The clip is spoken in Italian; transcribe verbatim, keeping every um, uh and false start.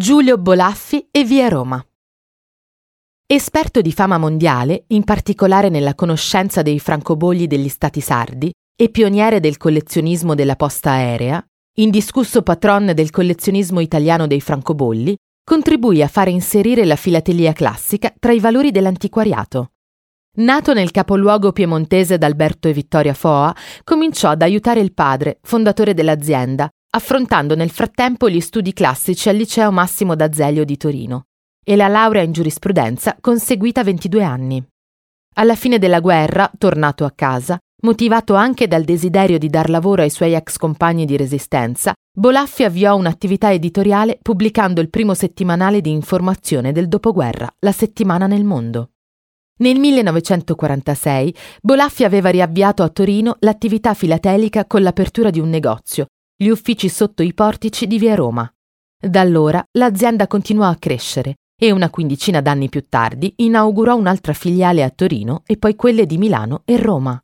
Giulio Bolaffi e via Roma. Esperto di fama mondiale, in particolare nella conoscenza dei francobolli degli stati sardi e pioniere del collezionismo della posta aerea, indiscusso patron del collezionismo italiano dei francobolli, contribuì a fare inserire la filatelia classica tra i valori dell'antiquariato. Nato nel capoluogo piemontese da Alberto e Vittoria Foa, cominciò ad aiutare il padre, fondatore dell'azienda, affrontando nel frattempo gli studi classici al liceo Massimo D'Azeglio di Torino e la laurea in giurisprudenza conseguita a ventidue anni. Alla fine della guerra, tornato a casa, motivato anche dal desiderio di dar lavoro ai suoi ex compagni di Resistenza, Bolaffi avviò un'attività editoriale pubblicando il primo settimanale di informazione del dopoguerra, La settimana nel mondo. Nel millenovecentoquarantasei Bolaffi aveva riavviato a Torino l'attività filatelica con l'apertura di un negozio, gli uffici sotto i portici di via Roma. Da allora l'azienda continuò a crescere e una quindicina d'anni più tardi inaugurò un'altra filiale a Torino e poi quelle di Milano e Roma.